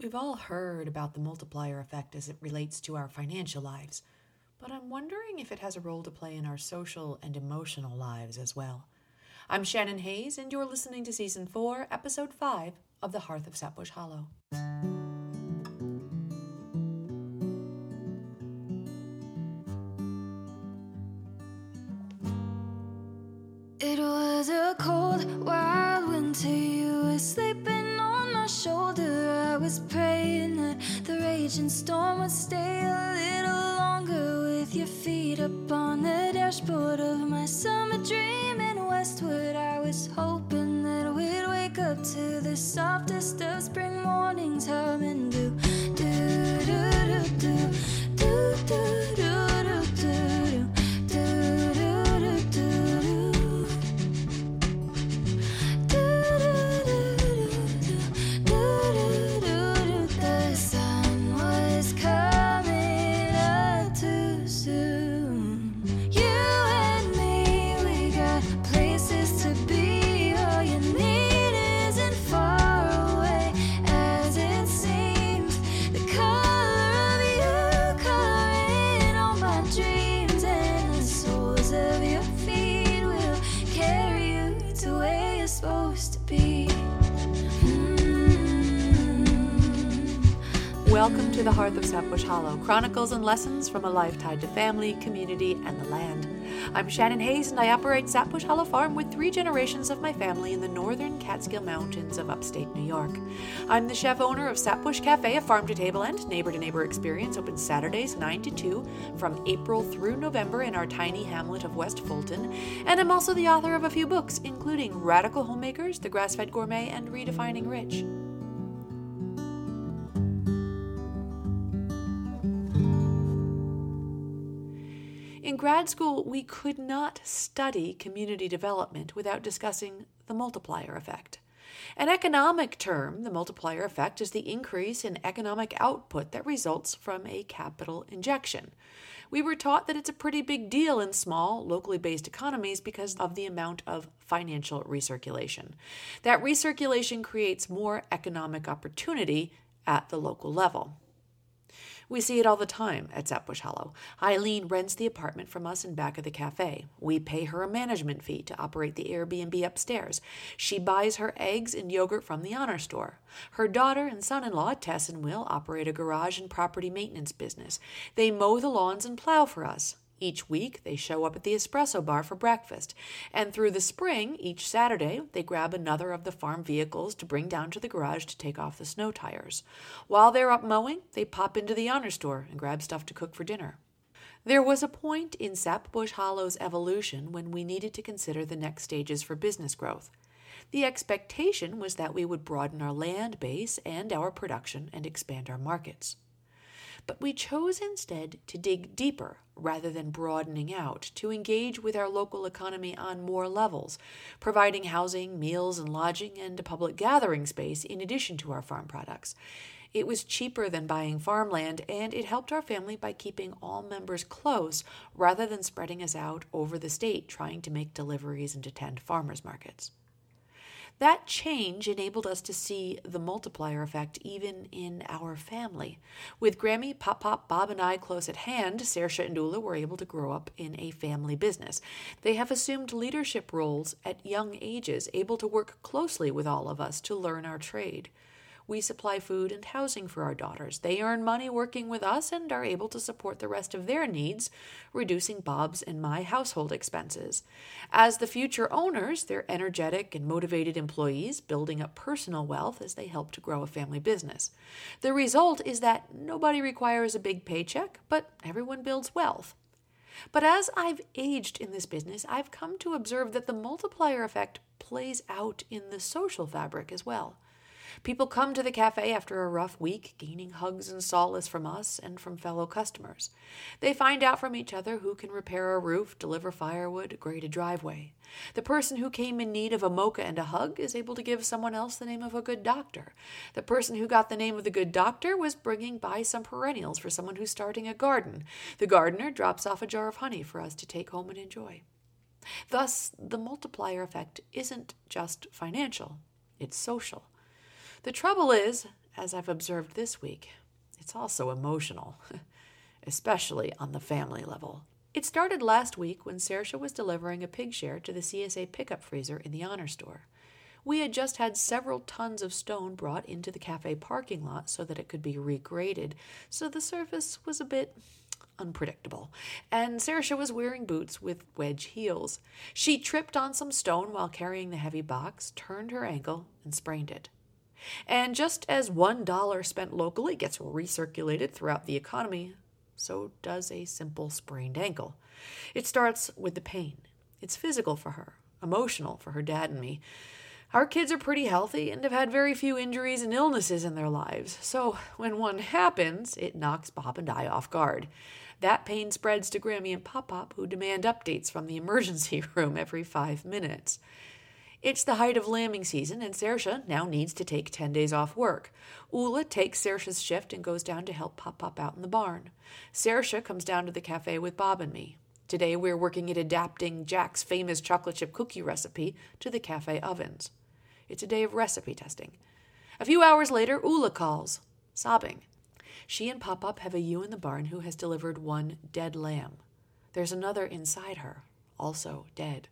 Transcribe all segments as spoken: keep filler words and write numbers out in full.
We've all heard about the multiplier effect as it relates to our financial lives, but I'm wondering if it has a role to play in our social and emotional lives as well. I'm Shannon Hayes, and you're listening to Season four, Episode five of The Hearth of Sap Bush Hollow. It was a cold, wild winter, you were sleeping on my shoulder. I was praying that the raging storm would stay a little longer, with your feet up on the dashboard of my summer dream. And westward, I was hoping that we'd wake up to the softest of spring mornings, humming do do do do do do do do. Welcome to The Hearth of Sap Bush Hollow, chronicles and lessons from a life tied to family, community, and the land. I'm Shannon Hayes, and I operate Sap Bush Hollow Farm with three generations of my family in the northern Catskill Mountains of upstate New York. I'm the chef owner of Sapbush Cafe, a farm-to-table and neighbor-to-neighbor experience, open Saturdays nine to two from April through November in our tiny hamlet of West Fulton, and I'm also the author of a few books, including Radical Homemakers, The Grass-Fed Gourmet, and Redefining Rich. In grad school, we could not study community development without discussing the multiplier effect. An economic term, the multiplier effect, is the increase in economic output that results from a capital injection. We were taught that it's a pretty big deal in small, locally based economies because of the amount of financial recirculation. That recirculation creates more economic opportunity at the local level. We see it all the time at Sapbush Hollow. Eileen rents the apartment from us in back of the cafe. We pay her a management fee to operate the Airbnb upstairs. She buys her eggs and yogurt from the honor store. Her daughter and son-in-law, Tess and Will, operate a garage and property maintenance business. They mow the lawns and plow for us. Each week, they show up at the espresso bar for breakfast. And through the spring, each Saturday, they grab another of the farm vehicles to bring down to the garage to take off the snow tires. While they're up mowing, they pop into the honor store and grab stuff to cook for dinner. There was a point in Sapbush Hollow's evolution when we needed to consider the next stages for business growth. The expectation was that we would broaden our land base and our production and expand our markets. But we chose instead to dig deeper rather than broadening out, to engage with our local economy on more levels, providing housing, meals, and lodging, and a public gathering space in addition to our farm products. It was cheaper than buying farmland, and it helped our family by keeping all members close rather than spreading us out over the state trying to make deliveries and attend farmers markets. That change enabled us to see the multiplier effect even in our family. With Grammy, Pop Pop, Bob, and I close at hand, Saoirse and Dula were able to grow up in a family business. They have assumed leadership roles at young ages, able to work closely with all of us to learn our trade. We supply food and housing for our daughters. They earn money working with us and are able to support the rest of their needs, reducing Bob's and my household expenses. As the future owners, they're energetic and motivated employees, building up personal wealth as they help to grow a family business. The result is that nobody requires a big paycheck, but everyone builds wealth. But as I've aged in this business, I've come to observe that the multiplier effect plays out in the social fabric as well. People come to the cafe after a rough week, gaining hugs and solace from us and from fellow customers. They find out from each other who can repair a roof, deliver firewood, grade a driveway. The person who came in need of a mocha and a hug is able to give someone else the name of a good doctor. The person who got the name of the good doctor was bringing by some perennials for someone who's starting a garden. The gardener drops off a jar of honey for us to take home and enjoy. Thus, the multiplier effect isn't just financial, it's social. The trouble is, as I've observed this week, it's also emotional, especially on the family level. It started last week when Saoirse was delivering a pig share to the C S A pickup freezer in the honor store. We had just had several tons of stone brought into the cafe parking lot so that it could be regraded, so the surface was a bit unpredictable, and Saoirse was wearing boots with wedge heels. She tripped on some stone while carrying the heavy box, turned her ankle, and sprained it. And just as one dollar spent locally gets recirculated throughout the economy, so does a simple sprained ankle. It starts with the pain. It's physical for her, emotional for her dad and me. Our kids are pretty healthy and have had very few injuries and illnesses in their lives, so when one happens, it knocks Bob and I off guard. That pain spreads to Grammy and Pop-Pop, who demand updates from the emergency room every five minutes. It's the height of lambing season, and Saoirse now needs to take ten days off work. Ula takes Saoirse's shift and goes down to help Pop-Pop out in the barn. Saoirse comes down to the cafe with Bob and me. Today we're working at adapting Jack's famous chocolate chip cookie recipe to the cafe ovens. It's a day of recipe testing. A few hours later, Ula calls, sobbing. She and Pop-Up have a ewe in the barn who has delivered one dead lamb. There's another inside her, also dead.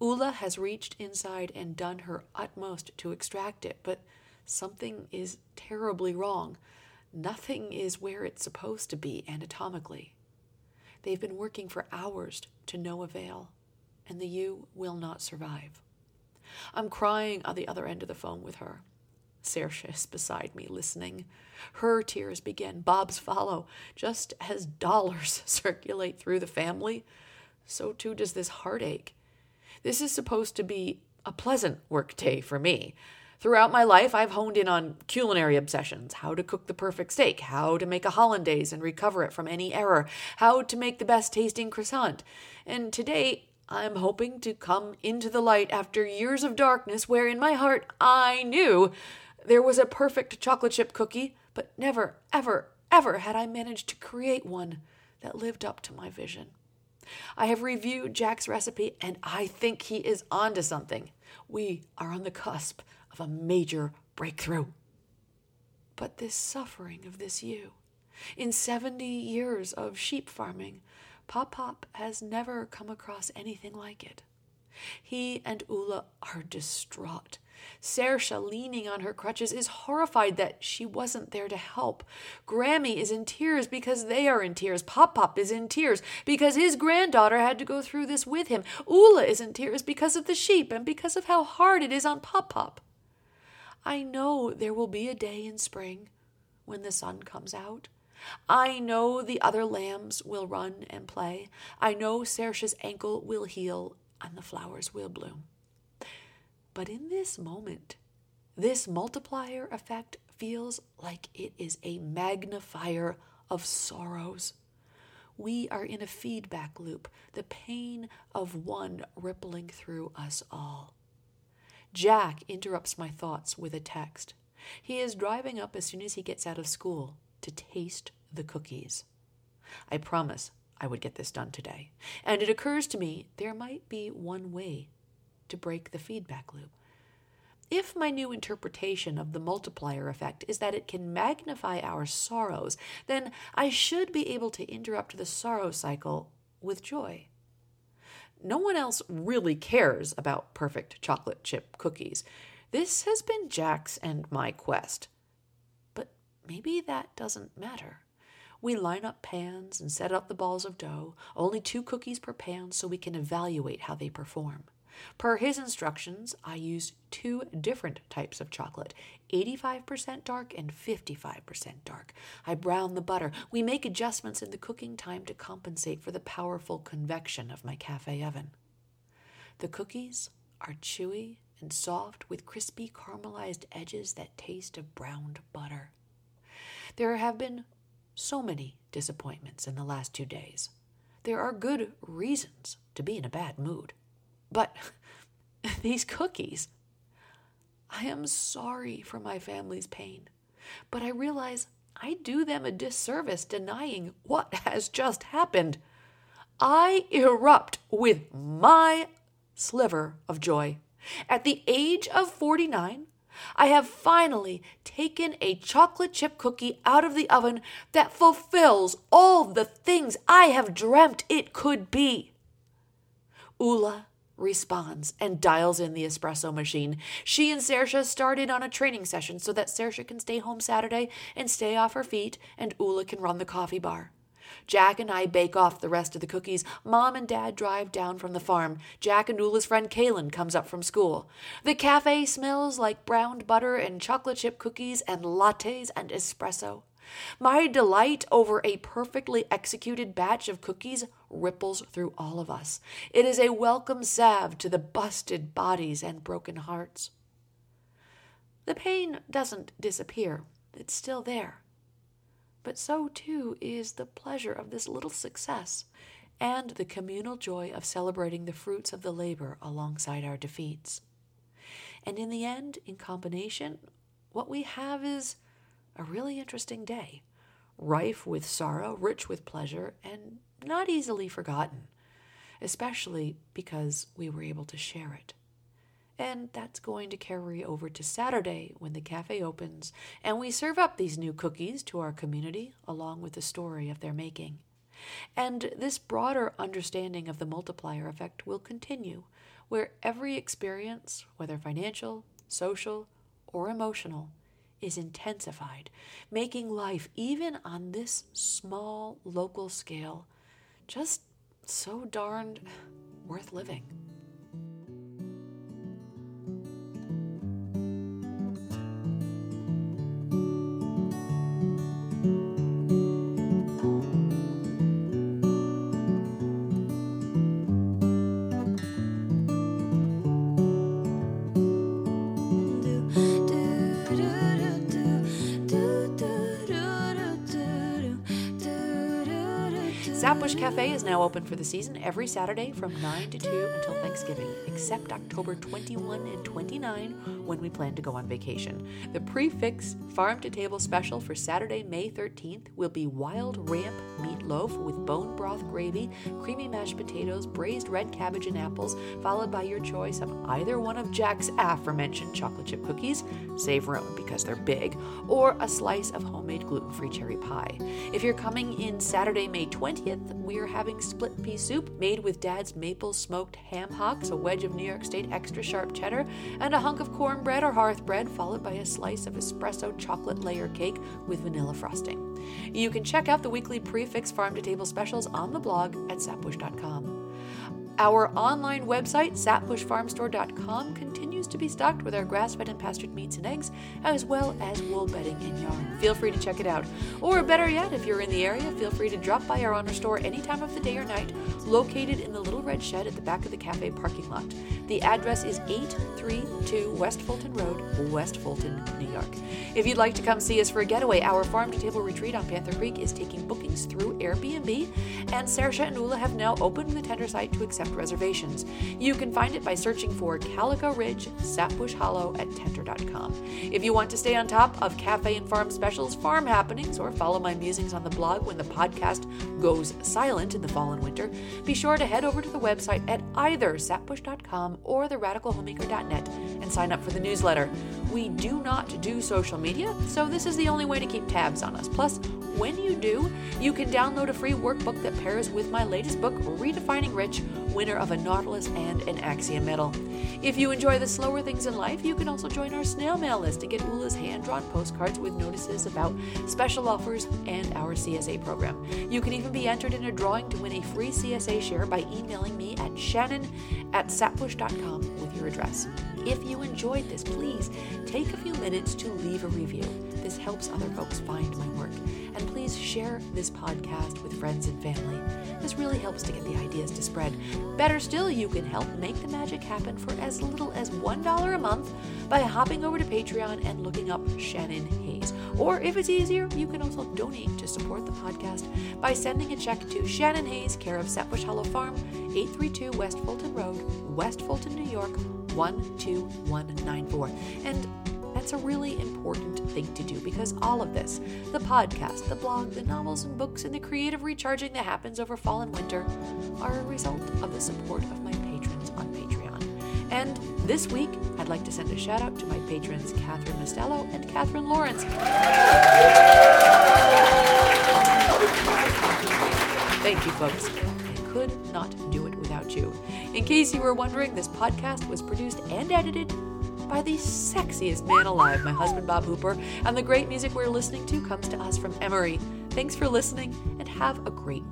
Ula has reached inside and done her utmost to extract it, but something is terribly wrong. Nothing is where it's supposed to be anatomically. They've been working for hours to no avail, and the ewe will not survive. I'm crying on the other end of the phone with her. Saoirse is beside me, listening. Her tears begin, Bob's follow. Just as dollars circulate through the family, so too does this heartache. This is supposed to be a pleasant work day for me. Throughout my life, I've honed in on culinary obsessions, how to cook the perfect steak, how to make a hollandaise and recover it from any error, how to make the best-tasting croissant. And today, I'm hoping to come into the light after years of darkness where in my heart I knew there was a perfect chocolate chip cookie, but never, ever, ever had I managed to create one that lived up to my vision. I have reviewed Jack's recipe, and I think he is onto something. We are on the cusp of a major breakthrough. But this suffering of this ewe, in seventy years of sheep farming, Pop-Pop has never come across anything like it. He and Ula are distraught. Saoirse, leaning on her crutches, is horrified that she wasn't there to help. Grammy is in tears because they are in tears. Pop-Pop is in tears because his granddaughter had to go through this with him. Ula is in tears because of the sheep and because of how hard it is on Pop-Pop. I know there will be a day in spring when the sun comes out. I know the other lambs will run and play. I know Saoirse's ankle will heal and the flowers will bloom. But in this moment, this multiplier effect feels like it is a magnifier of sorrows. We are in a feedback loop, the pain of one rippling through us all. Jack interrupts my thoughts with a text. He is driving up as soon as he gets out of school to taste the cookies. I promise I would get this done today. And it occurs to me there might be one way to break the feedback loop. If my new interpretation of the multiplier effect is that it can magnify our sorrows, then I should be able to interrupt the sorrow cycle with joy. No one else really cares about perfect chocolate chip cookies. This has been Jack's and my quest. Maybe that doesn't matter. We line up pans and set up the balls of dough, only two cookies per pan so we can evaluate how they perform. Per his instructions, I used two different types of chocolate, eighty-five percent dark and fifty-five percent dark. I brown the butter. We make adjustments in the cooking time to compensate for the powerful convection of my cafe oven. The cookies are chewy and soft with crispy caramelized edges that taste of browned butter. There have been so many disappointments in the last two days. There are good reasons to be in a bad mood. But these cookies, I am sorry for my family's pain, but I realize I do them a disservice denying what has just happened. I erupt with my sliver of joy. At the age of forty-nine, I have finally taken a chocolate chip cookie out of the oven that fulfills all the things I have dreamt it could be. Ula responds and dials in the espresso machine. She and Saoirse started on a training session so that Saoirse can stay home Saturday and stay off her feet, and Ula can run the coffee bar. Jack and I bake off the rest of the cookies. Mom and Dad drive down from the farm. Jack and Ula's friend Kaylin comes up from school. The cafe smells like browned butter and chocolate chip cookies and lattes and espresso. My delight over a perfectly executed batch of cookies ripples through all of us. It is a welcome salve to the busted bodies and broken hearts. The pain doesn't disappear. It's still there. But so, too, is the pleasure of this little success and the communal joy of celebrating the fruits of the labor alongside our defeats. And in the end, in combination, what we have is a really interesting day, rife with sorrow, rich with pleasure, and not easily forgotten, especially because we were able to share it. And that's going to carry over to Saturday when the cafe opens and we serve up these new cookies to our community along with the story of their making. And this broader understanding of the multiplier effect will continue where every experience, whether financial, social, or emotional, is intensified, making life, even on this small local scale, just so darned worth living. Sapbush Cafe is now open for the season every Saturday from nine to two until Thanksgiving, except October twenty-first and twenty-ninth when we plan to go on vacation. The prefix farm-to-table special for Saturday, May thirteenth will be wild ramp meatloaf with bone broth gravy, creamy mashed potatoes, braised red cabbage and apples, followed by your choice of either one of Jack's aforementioned chocolate chip cookies, save room because they're big, or a slice of homemade gluten-free cherry pie. If you're coming in Saturday, May twentieth, we're having split pea soup made with Dad's maple smoked ham hocks, a wedge of New York State extra sharp cheddar, and a hunk of cornbread or hearth bread, followed by a slice of espresso chocolate layer cake with vanilla frosting. You can check out the weekly prefix farm-to-table specials on the blog at sapbush dot com. Our online website, sapbush farm store dot com, continues to be stocked with our grass-fed and pastured meats and eggs, as well as wool bedding and yarn. Feel free to check it out. Or better yet, if you're in the area, feel free to drop by our honor store any time of the day or night, located in the Little Red Shed at the back of the cafe parking lot. The address is eight thirty-two West Fulton Road, West Fulton, New York. If you'd like to come see us for a getaway, our farm-to-table retreat on Panther Creek is taking bookings through Airbnb, and Saoirse and Ula have now opened the Tender site to accept reservations. You can find it by searching for Calico Ridge, Sapbush Hollow at Tender dot com. If you want to stay on top of cafe and farm specials, farm happenings, or follow my musings on the blog when the podcast goes silent in the fall and winter, be sure to head over to the website at either sapbush dot com or the radical homemaker dot net and sign up for the newsletter. We do not do social media, so this is the only way to keep tabs on us. Plus, when you do, you can download a free workbook that pairs with my latest book, Redefining Rich, winner of a Nautilus and an Axiom medal. If you enjoy the slower things in life, you can also join our snail mail list to get Ula's hand-drawn postcards with notices about special offers and our C S A program. You can even be entered in a drawing to win a free C S A share by emailing me at shannon at sapbush dot com with your address. If you enjoyed this, please take a few minutes to leave a review. This helps other folks find my work. And please share this podcast with friends and family. This really helps to get the ideas to spread. Better still, you can help make the magic happen for as little as one dollar a month by hopping over to Patreon and looking up Shannon Hayes. Or if it's easier, you can also donate to support the podcast by sending a check to Shannon Hayes, care of Sapbush Hollow Farm, eight thirty-two West Fulton Road, West Fulton, New York, one two one nine four. And that's a really important thing to do because all of this, the podcast, the blog, the novels and books, and the creative recharging that happens over fall and winter, are a result of the support of my patrons on Patreon. And this week, I'd like to send a shout out to my patrons, Catherine Mostello and Catherine Lawrence. Thank you, folks. I could not do it without you. In case you were wondering, this podcast was produced and edited by the sexiest man alive, my husband, Bob Hooper, and the great music we're listening to comes to us from Emory. Thanks for listening, and have a great